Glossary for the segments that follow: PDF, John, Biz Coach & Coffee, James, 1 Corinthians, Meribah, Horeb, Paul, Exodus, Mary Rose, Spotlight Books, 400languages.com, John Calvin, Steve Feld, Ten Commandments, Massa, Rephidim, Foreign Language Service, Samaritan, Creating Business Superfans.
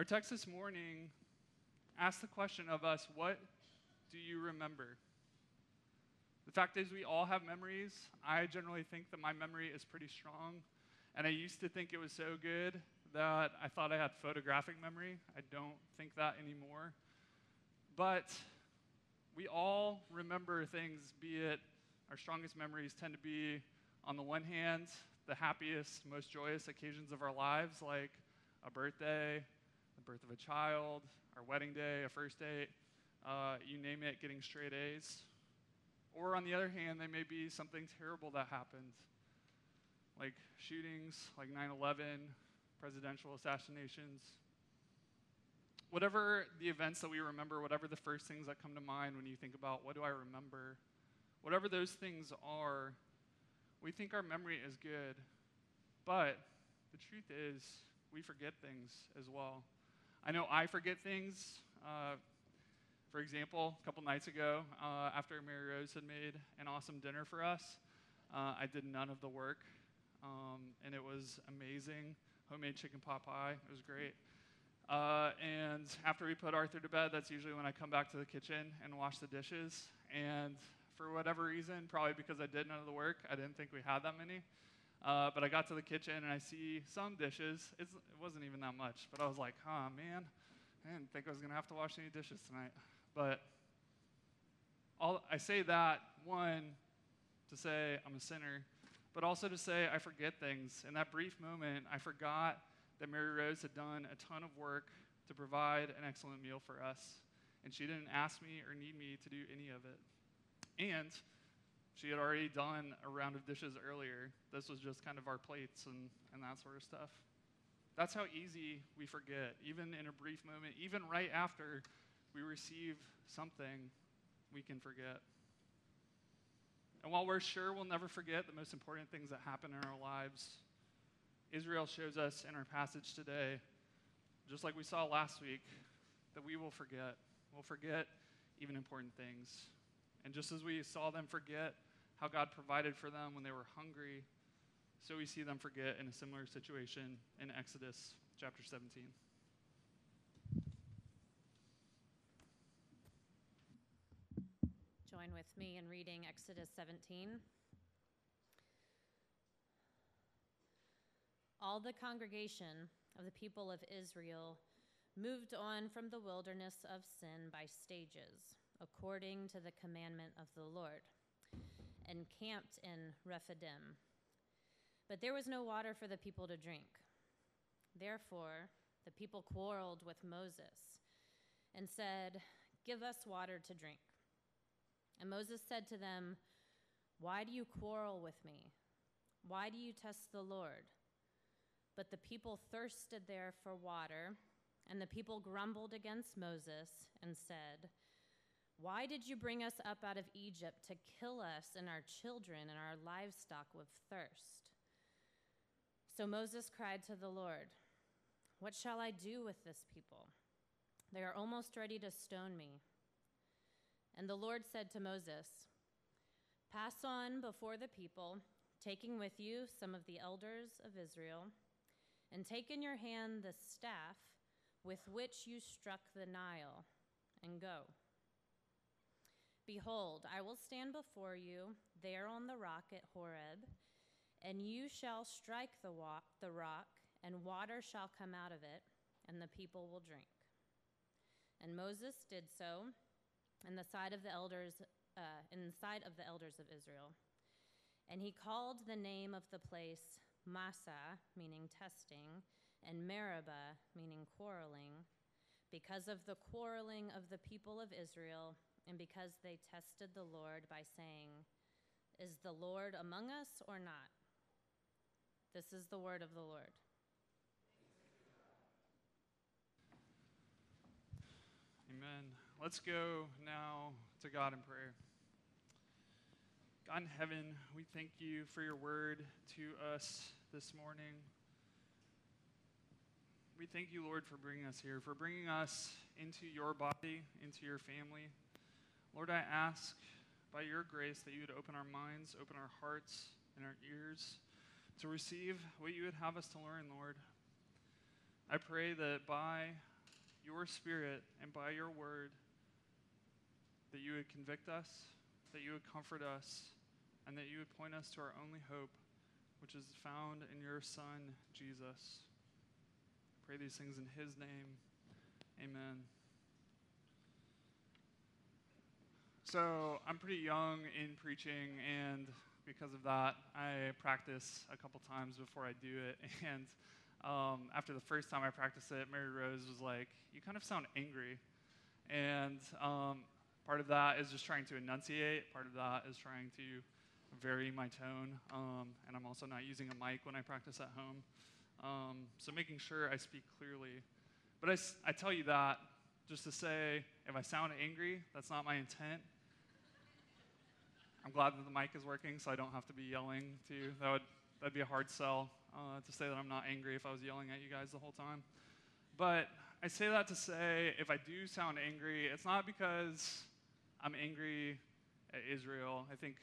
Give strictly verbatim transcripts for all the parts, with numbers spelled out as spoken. Our text this morning asks the question of us, what do you remember? The fact is, we all have memories. I generally think that my memory is pretty strong, and I used to think it was so good that I thought I had photographic memory. I don't think that anymore. But we all remember things, be it our strongest memories tend to be, on the one hand, the happiest, most joyous occasions of our lives, like a birthday, the birth of a child, our wedding day, a first date, uh, you name it, getting straight A's. Or on the other hand, they may be something terrible that happened, like shootings, like nine eleven, presidential assassinations. Whatever the events that we remember, whatever the first things that come to mind when you think about what do I remember, whatever those things are, we think our memory is good, but the truth is we forget things as well. I know I forget things. Uh, for example, a couple nights ago, uh, after Mary Rose had made an awesome dinner for us, uh, I did none of the work, um, and it was amazing. Homemade chicken pot pie. It was great. Uh, and after we put Arthur to bed, that's usually when I come back to the kitchen and wash the dishes. And for whatever reason, probably because I did none of the work, I didn't think we had that many. Uh, but I got to the kitchen, and I see some dishes. It's, it wasn't even that much. But I was like, huh, man, I didn't think I was going to have to wash any dishes tonight. But all, I say that, one, to say I'm a sinner, but also to say I forget things. In that brief moment, I forgot that Mary Rose had done a ton of work to provide an excellent meal for us, and she didn't ask me or need me to do any of it. And she had already done a round of dishes earlier. This was just kind of our plates and, and that sort of stuff. That's how easy we forget, even in a brief moment, even right after we receive something, we can forget. And while we're sure we'll never forget the most important things that happen in our lives, Israel shows us in our passage today, just like we saw last week, that we will forget. We'll forget even important things. And just as we saw them forget how God provided for them when they were hungry, so we see them forget in a similar situation in Exodus chapter seventeen. Join with me in reading Exodus seventeen. All the congregation of the people of Israel moved on from the wilderness of Sin by stages, according to the commandment of the Lord, and camped in Rephidim. But there was no water for the people to drink. Therefore, the people quarreled with Moses and said, "Give us water to drink." And Moses said to them, "Why do you quarrel with me? Why do you test the Lord?" But the people thirsted there for water, and the people grumbled against Moses and said, "Why did you bring us up out of Egypt to kill us and our children and our livestock with thirst?" So Moses cried to the Lord, "What shall I do with this people? They are almost ready to stone me." And the Lord said to Moses, "Pass on before the people, taking with you some of the elders of Israel, and take in your hand the staff with which you struck the Nile, and go. Behold, I will stand before you there on the rock at Horeb, and you shall strike the, walk, the rock, and water shall come out of it, and the people will drink." And Moses did so, in the sight of the elders, uh, in the sight of the elders of Israel, and he called the name of the place Massa, meaning testing, and Meribah, meaning quarreling, because of the quarreling of the people of Israel, and because they tested the Lord by saying, "Is the Lord among us or not?" This is the word of the Lord. Amen. Let's go now to God in prayer. God in heaven, we thank you for your word to us this morning. We thank you, Lord, for bringing us here, for bringing us into your body, into your family. Lord, I ask by your grace that you would open our minds, open our hearts and our ears to receive what you would have us to learn, Lord. I pray that by your Spirit and by your word that you would convict us, that you would comfort us, and that you would point us to our only hope, which is found in your Son, Jesus. I pray these things in his name. Amen. So I'm pretty young in preaching, and because of that, I practice a couple times before I do it. And um, after the first time I practiced it, Mary Rose was like, you kind of sound angry. And um, part of that is just trying to enunciate. Part of that is trying to vary my tone. Um, and I'm also not using a mic when I practice at home. Um, so making sure I speak clearly. But I, I tell you that just to say, if I sound angry, that's not my intent. I'm glad that the mic is working, so I don't have to be yelling to you. That would that'd be a hard sell uh, to say that I'm not angry if I was yelling at you guys the whole time. But I say that to say, if I do sound angry, it's not because I'm angry at Israel. I think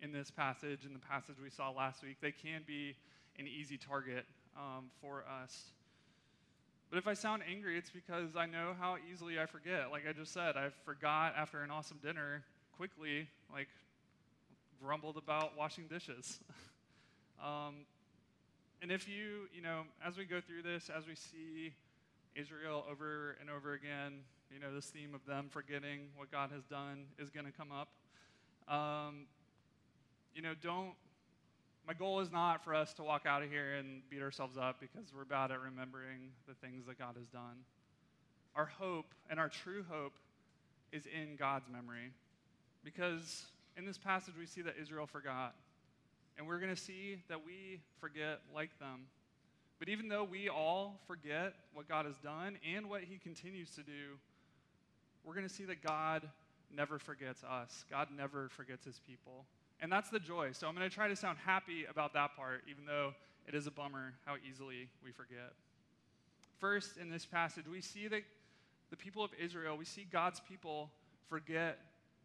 in this passage, in the passage we saw last week, they can be an easy target um, for us. But if I sound angry, it's because I know how easily I forget. Like I just said, I forgot after an awesome dinner quickly, like grumbled about washing dishes. um, and if you, you know, as we go through this, as we see Israel over and over again, you know, this theme of them forgetting what God has done is going to come up. Um, you know, don't, my goal is not for us to walk out of here and beat ourselves up because we're bad at remembering the things that God has done. Our hope and our true hope is in God's memory, because in this passage, we see that Israel forgot, and we're going to see that we forget like them. But even though we all forget what God has done and what he continues to do, we're going to see that God never forgets us. God never forgets his people, and that's the joy. So I'm going to try to sound happy about that part, even though it is a bummer how easily we forget. First, in this passage, we see that the people of Israel, we see God's people forget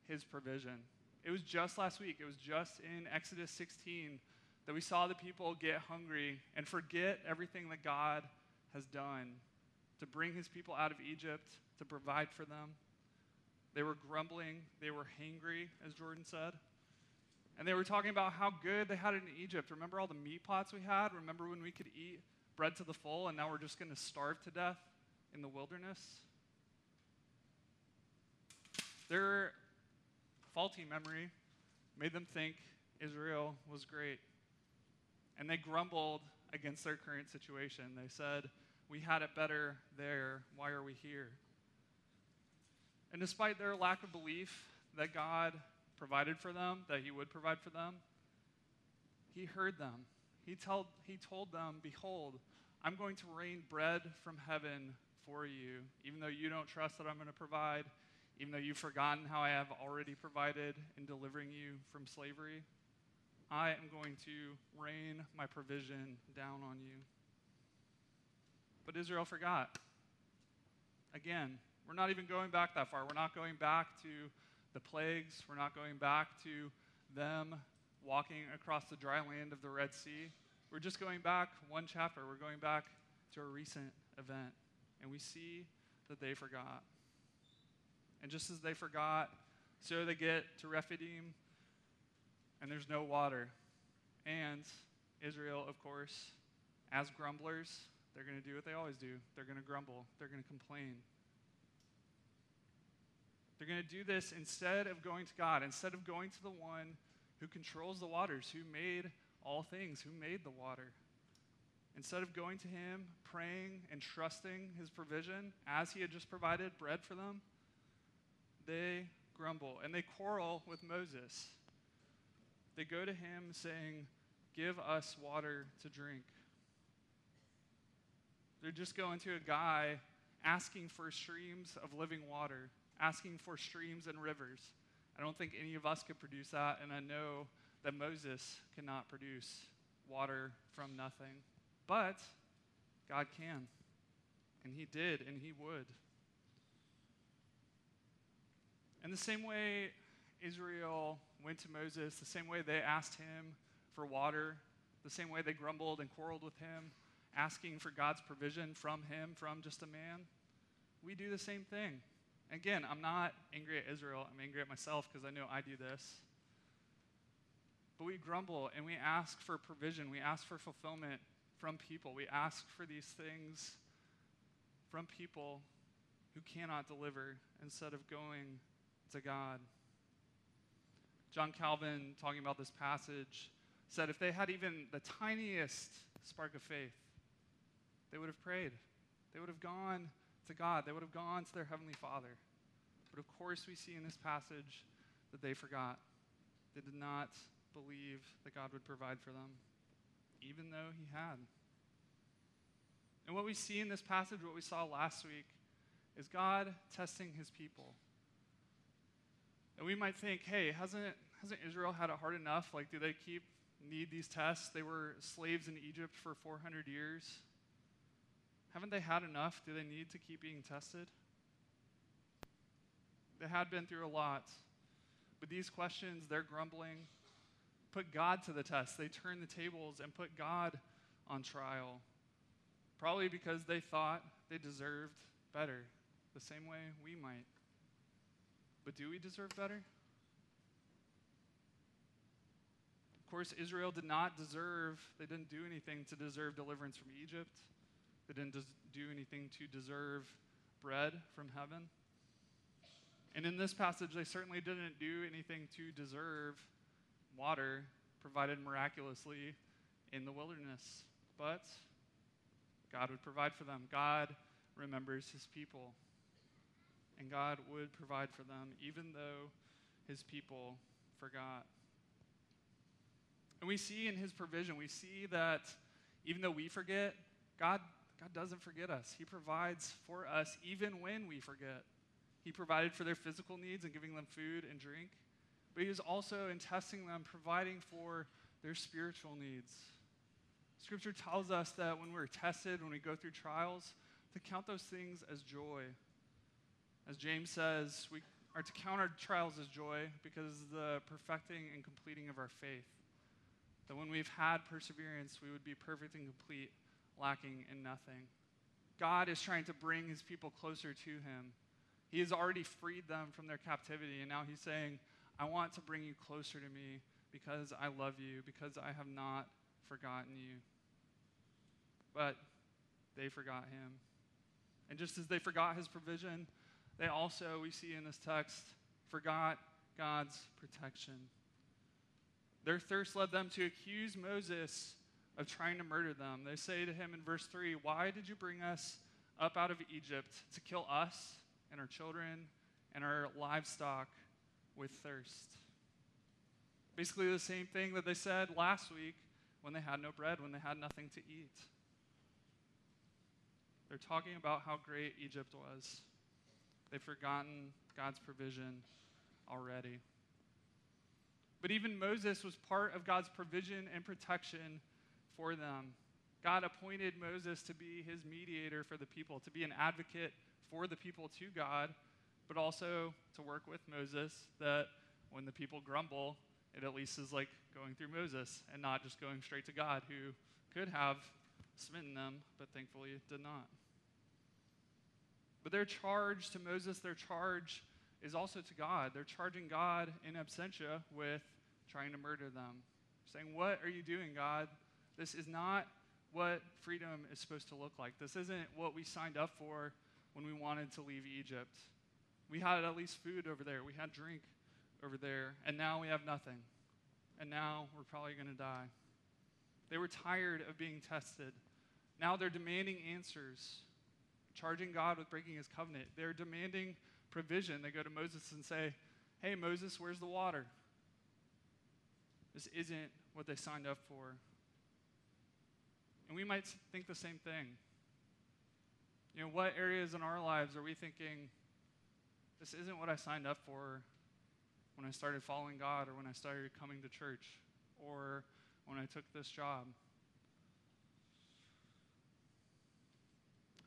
his provision. It was just last week, it was just in Exodus sixteen that we saw the people get hungry and forget everything that God has done to bring his people out of Egypt, to provide for them. They were grumbling, they were hangry, as Jordan said. And they were talking about how good they had it in Egypt. Remember all the meat pots we had? Remember when we could eat bread to the full and now we're just going to starve to death in the wilderness? They're faulty memory made them think Israel was great. And they grumbled against their current situation. They said, we had it better there. Why are we here? And despite their lack of belief that God provided for them, that he would provide for them, he heard them. He told, he told them, behold, I'm going to rain bread from heaven for you, even though you don't trust that I'm going to provide, even though you've forgotten how I have already provided in delivering you from slavery, I am going to rain my provision down on you. But Israel forgot. Again, we're not even going back that far. We're not going back to the plagues. We're not going back to them walking across the dry land of the Red Sea. We're just going back one chapter. We're going back to a recent event, and we see that they forgot. And just as they forgot, so they get to Rephidim, and there's no water. And Israel, of course, as grumblers, they're going to do what they always do. They're going to grumble. They're going to complain. They're going to do this instead of going to God, instead of going to the one who controls the waters, who made all things, who made the water. Instead of going to him, praying and trusting his provision as he had just provided bread for them, they grumble, and they quarrel with Moses. They go to him saying, give us water to drink. They're just going to a guy asking for streams of living water, asking for streams and rivers. I don't think any of us could produce that, and I know that Moses cannot produce water from nothing. But God can, and he did, and he would. And the same way Israel went to Moses, the same way they asked him for water, the same way they grumbled and quarreled with him, asking for God's provision from him, from just a man, we do the same thing. Again, I'm not angry at Israel. I'm angry at myself because I know I do this. But we grumble and we ask for provision. We ask for fulfillment from people. We ask for these things from people who cannot deliver instead of going to God. John Calvin, talking about this passage, said if they had even the tiniest spark of faith, they would have prayed. They would have gone to God. They would have gone to their Heavenly Father. But of course we see in this passage that they forgot. They did not believe that God would provide for them, even though he had. And what we see in this passage, what we saw last week, is God testing his people. And we might think, hey, hasn't, hasn't Israel had it hard enough? Like, do they keep, need these tests? They were slaves in Egypt for four hundred years. Haven't they had enough? Do they need to keep being tested? They had been through a lot. But these questions, they're grumbling, put God to the test. They turned the tables and put God on trial, probably because they thought they deserved better, the same way we might. But do we deserve better? Of course, Israel did not deserve, they didn't do anything to deserve deliverance from Egypt. They didn't do anything to deserve bread from heaven. And in this passage, they certainly didn't do anything to deserve water provided miraculously in the wilderness. But God would provide for them. God remembers his people. And God would provide for them, even though his people forgot. And we see in his provision, we see that even though we forget, God God doesn't forget us. He provides for us even when we forget. He provided for their physical needs and giving them food and drink, but he is also, in testing them, providing for their spiritual needs. Scripture tells us that when we're tested, when we go through trials, to count those things as joy. As James says, we are to count our trials as joy because of the perfecting and completing of our faith. That when we've had perseverance, we would be perfect and complete, lacking in nothing. God is trying to bring his people closer to him. He has already freed them from their captivity, and now he's saying, I want to bring you closer to me because I love you, because I have not forgotten you. But they forgot him. And just as they forgot his provision, they also, we see in this text, forgot God's protection. Their thirst led them to accuse Moses of trying to murder them. They say to him in verse three, why did you bring us up out of Egypt to kill us and our children and our livestock with thirst? Basically the same thing that they said last week when they had no bread, when they had nothing to eat. They're talking about how great Egypt was. They've forgotten God's provision already. But even Moses was part of God's provision and protection for them. God appointed Moses to be his mediator for the people, to be an advocate for the people to God, but also to work with Moses, that when the people grumble, it at least is like going through Moses and not just going straight to God, who could have smitten them, but thankfully did not. But their charge to Moses, their charge is also to God. They're charging God in absentia with trying to murder them, saying, what are you doing, God? This is not what freedom is supposed to look like. This isn't what we signed up for when we wanted to leave Egypt. We had at least food over there. We had drink over there. And now we have nothing. And now we're probably going to die. They were tired of being tested. Now they're demanding answers, charging God with breaking his covenant. They're demanding provision. They go to Moses and say, hey, Moses, where's the water? This isn't what they signed up for. And we might think the same thing. You know, what areas in our lives are we thinking, this isn't what I signed up for when I started following God, or when I started coming to church, or when I took this job?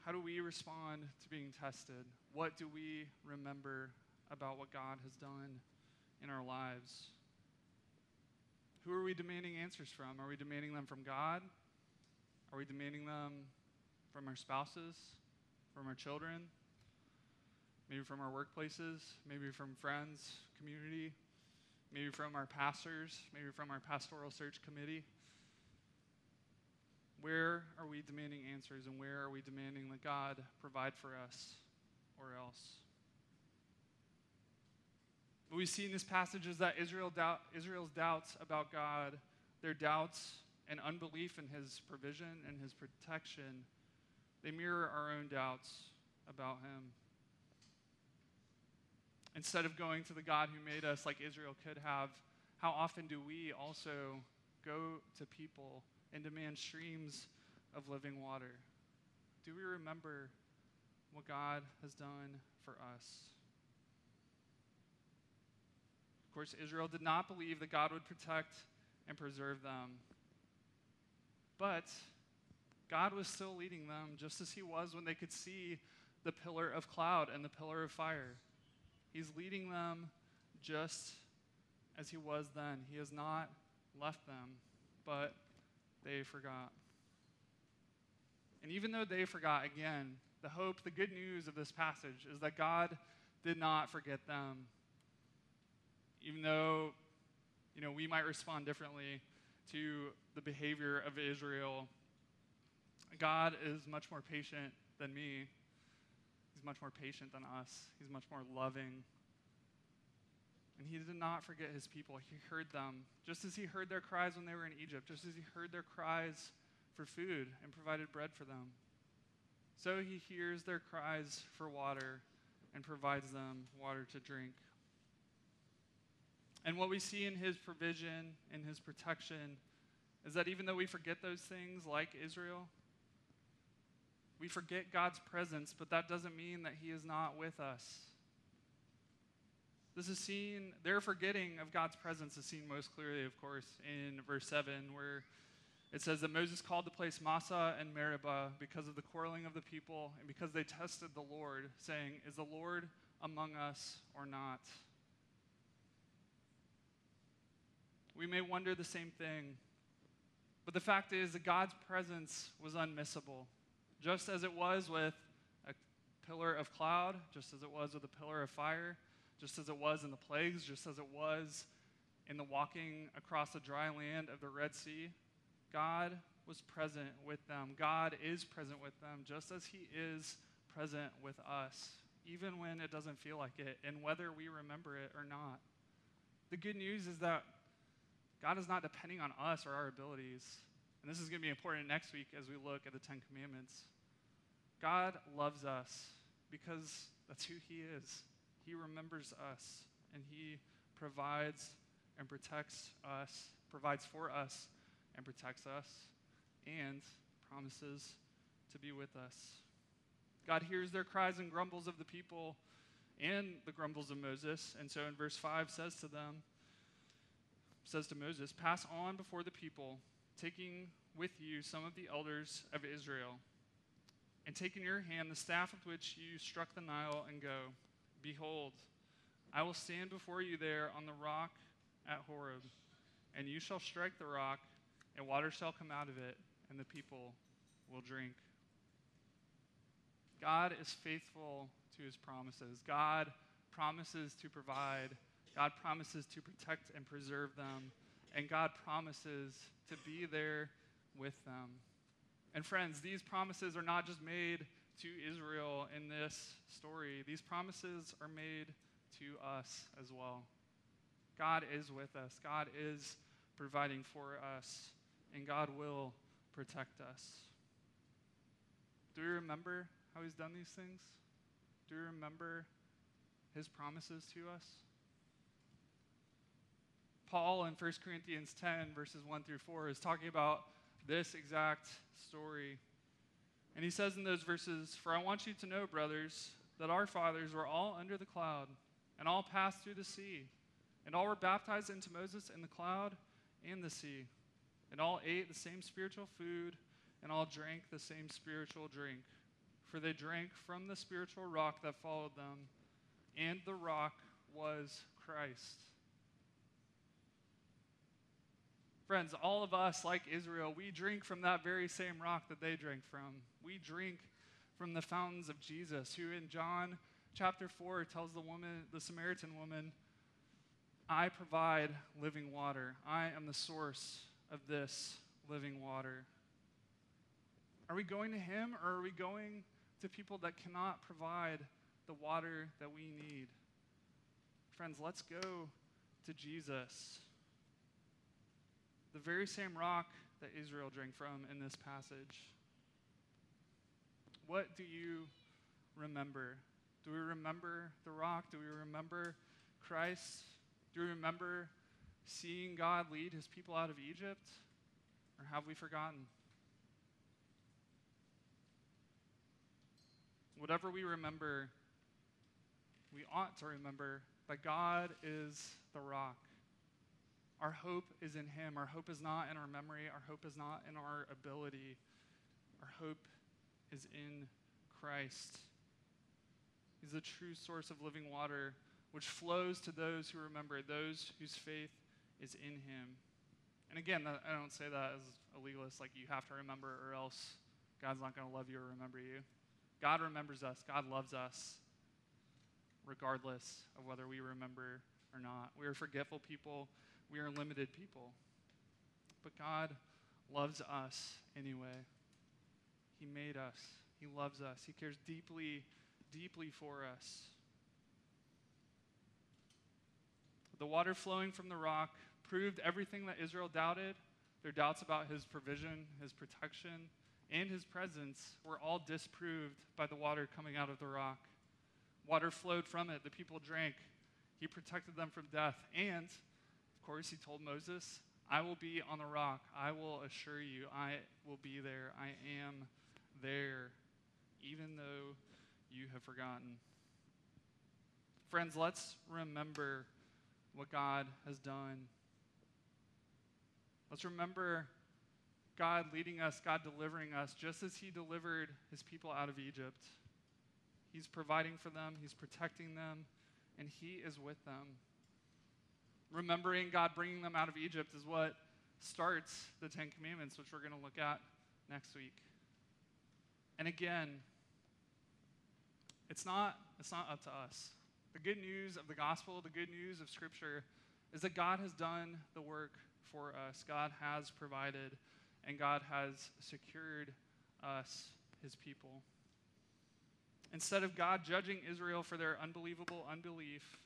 How do we respond to being tested? What do we remember about what God has done in our lives? Who are we demanding answers from? Are we demanding them from God? Are we demanding them from our spouses, from our children, maybe from our workplaces, maybe from friends, community, maybe from our pastors, maybe from our pastoral search committee. Where are we demanding answers, and where are we demanding that God provide for us, or else? What we see in this passage is that Israel doubt, Israel's doubts about God, their doubts and unbelief in his provision and his protection, they mirror our own doubts about him. Instead of going to the God who made us like Israel could have, how often do we also go to people and demand streams of living water? Do we remember what God has done for us? Of course, Israel did not believe that God would protect and preserve them. But God was still leading them, just as he was when they could see the pillar of cloud and the pillar of fire. He's leading them just as he was then. He has not left them, but they forgot. And even though they forgot, again, the hope, the good news of this passage is that God did not forget them. Even though, you know, we might respond differently to the behavior of Israel, God is much more patient than me. He's much more patient than us. He's much more loving. And he did not forget his people. He heard them. Just as he heard their cries when they were in Egypt, just as he heard their cries for food and provided bread for them, so he hears their cries for water and provides them water to drink. And what we see in his provision, in his protection, is that even though we forget those things like Israel, we forget God's presence, but that doesn't mean that he is not with us. This is seen, their forgetting of God's presence is seen most clearly, of course, in verse seven, where it says that Moses called the place Massa and Meribah because of the quarreling of the people and because they tested the Lord, saying, "Is the Lord among us or not?" We may wonder the same thing, but the fact is that God's presence was unmissable. Just as it was with a pillar of cloud, just as it was with a pillar of fire, just as it was in the plagues, just as it was in the walking across the dry land of the Red Sea, God was present with them. God is present with them, just as he is present with us, even when it doesn't feel like it, and whether we remember it or not. The good news is that God is not depending on us or our abilities. And this is going to be important next week as we look at the Ten Commandments. God loves us because that's who he is. He remembers us, and he provides and protects us, provides for us and protects us, and promises to be with us. God hears their cries and grumbles of the people and the grumbles of Moses. And so in verse five says to them, says to Moses, "Pass on before the people, taking with you some of the elders of Israel, and take in your hand the staff with which you struck the Nile, and go. Behold, I will stand before you there on the rock at Horeb, and you shall strike the rock, and water shall come out of it, and the people will drink." God is faithful to his promises. God promises to provide. God promises to protect and preserve them. And God promises to be there with them. And friends, these promises are not just made to Israel in this story. These promises are made to us as well. God is with us. God is providing for us, and God will protect us. Do we remember how he's done these things? Do we remember his promises to us? Paul in First Corinthians ten, verses one through four, is talking about this exact story. And he says in those verses, "For I want you to know, brothers, that our fathers were all under the cloud, and all passed through the sea, and all were baptized into Moses in the cloud and the sea, and all ate the same spiritual food, and all drank the same spiritual drink. For they drank from the spiritual rock that followed them, and the rock was Christ." Friends, all of us, like Israel, we drink from that very same rock that they drank from. We drink from the fountains of Jesus, who in John chapter four tells the woman, the Samaritan woman, I provide living water. I am the source of this living water. Are we going to him, or are we going to people that cannot provide the water that we need? Friends, let's go to Jesus, the very same rock that Israel drank from in this passage. What do you remember? Do we remember the rock? Do we remember Christ? Do we remember seeing God lead his people out of Egypt? Or have we forgotten? Whatever we remember, we ought to remember that God is the rock. Our hope is in him. Our hope is not in our memory. Our hope is not in our ability. Our hope is in Christ. He's the true source of living water, which flows to those who remember, those whose faith is in him. And again, I don't say that as a legalist, like you have to remember or else God's not going to love you or remember you. God remembers us. God loves us, regardless of whether we remember or not. We are forgetful people. We are limited people. But God loves us anyway. He made us. He loves us. He cares deeply, deeply for us. The water flowing from the rock proved everything that Israel doubted. Their doubts about his provision, his protection, and his presence were all disproved by the water coming out of the rock. Water flowed from it. The people drank. He protected them from death. And, of course, he told Moses, I will be on the rock. I will assure you I will be there. I am there, even though you have forgotten. Friends, let's remember what God has done. Let's remember God leading us, God delivering us, just as he delivered his people out of Egypt. He's providing for them, he's protecting them, and he is with them. Remembering God bringing them out of Egypt is what starts the Ten Commandments, which we're going to look at next week. And again, it's not, it's not up to us. The good news of the gospel, the good news of Scripture, is that God has done the work for us. God has provided, and God has secured us, his people. Instead of God judging Israel for their unbelievable unbelief,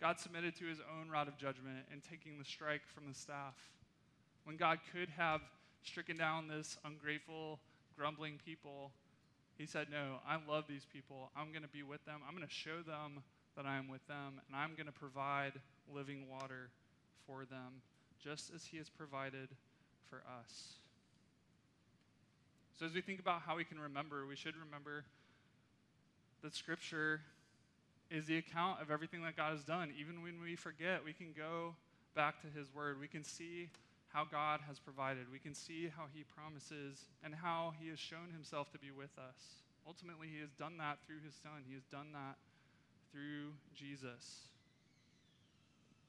God submitted to his own rod of judgment and taking the strike from the staff. When God could have stricken down this ungrateful, grumbling people, he said, no, I love these people. I'm going to be with them. I'm going to show them that I am with them, and I'm going to provide living water for them, just as he has provided for us. So as we think about how we can remember, we should remember that Scripture is the account of everything that God has done. Even when we forget, we can go back to his word. We can see how God has provided. We can see how he promises and how he has shown himself to be with us. Ultimately, he has done that through his son. He has done that through Jesus.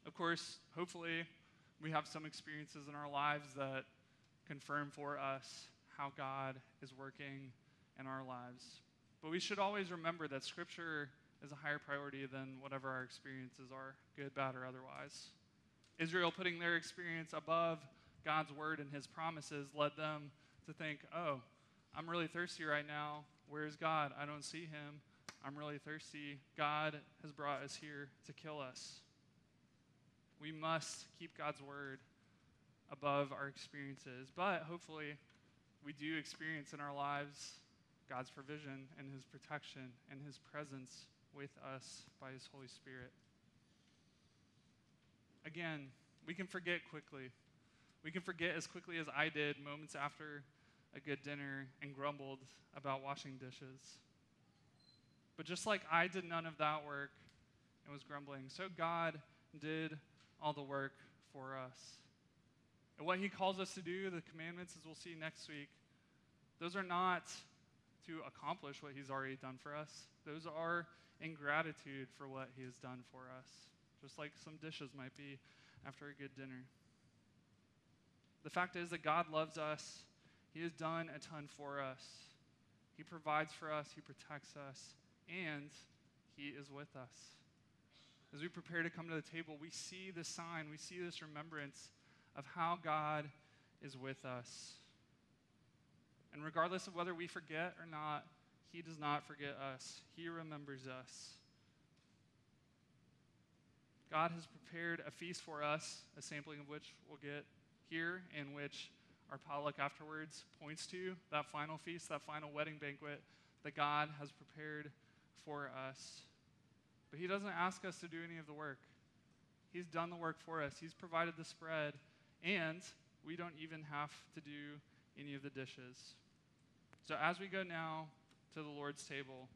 Of course, hopefully, we have some experiences in our lives that confirm for us how God is working in our lives. But we should always remember that Scripture is a higher priority than whatever our experiences are, good, bad, or otherwise. Israel putting their experience above God's word and his promises led them to think, oh, I'm really thirsty right now. Where is God? I don't see him. I'm really thirsty. God has brought us here to kill us. We must keep God's word above our experiences. But hopefully we do experience in our lives God's provision and his protection and his presence with us by his Holy Spirit. Again, we can forget quickly. We can forget as quickly as I did moments after a good dinner and grumbled about washing dishes. But just like I did none of that work and was grumbling, so God did all the work for us. And what he calls us to do, the commandments, as we'll see next week, those are not to accomplish what he's already done for us. Those are in gratitude for what he has done for us, just like some dishes might be after a good dinner. The fact is that God loves us. He has done a ton for us. He provides for us. He protects us. And he is with us. As we prepare to come to the table, we see this sign, we see this remembrance of how God is with us. And regardless of whether we forget or not, he does not forget us. He remembers us. God has prepared a feast for us, a sampling of which we'll get here, in which our potluck afterwards points to that final feast, that final wedding banquet that God has prepared for us. But he doesn't ask us to do any of the work. He's done the work for us. He's provided the spread, and we don't even have to do any of the dishes. So as we go now to the Lord's table,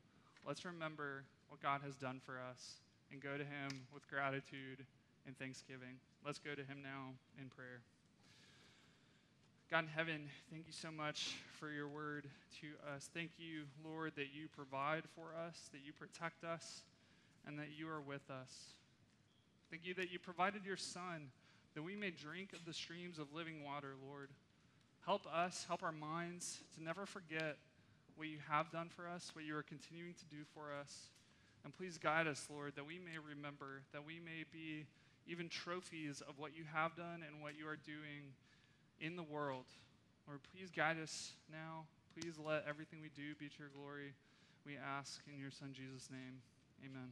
let's remember what God has done for us and go to him with gratitude and thanksgiving. Let's go to him now in prayer. God in heaven, thank you so much for your word to us. Thank you, Lord, that you provide for us, that you protect us, and that you are with us. Thank you that you provided your Son, that we may drink of the streams of living water, Lord. Help us, help our minds to never forget what you have done for us, what you are continuing to do for us. And please guide us, Lord, that we may remember, that we may be even trophies of what you have done and what you are doing in the world. Lord, please guide us now. Please let everything we do be to your glory. We ask in your Son Jesus' name. Amen.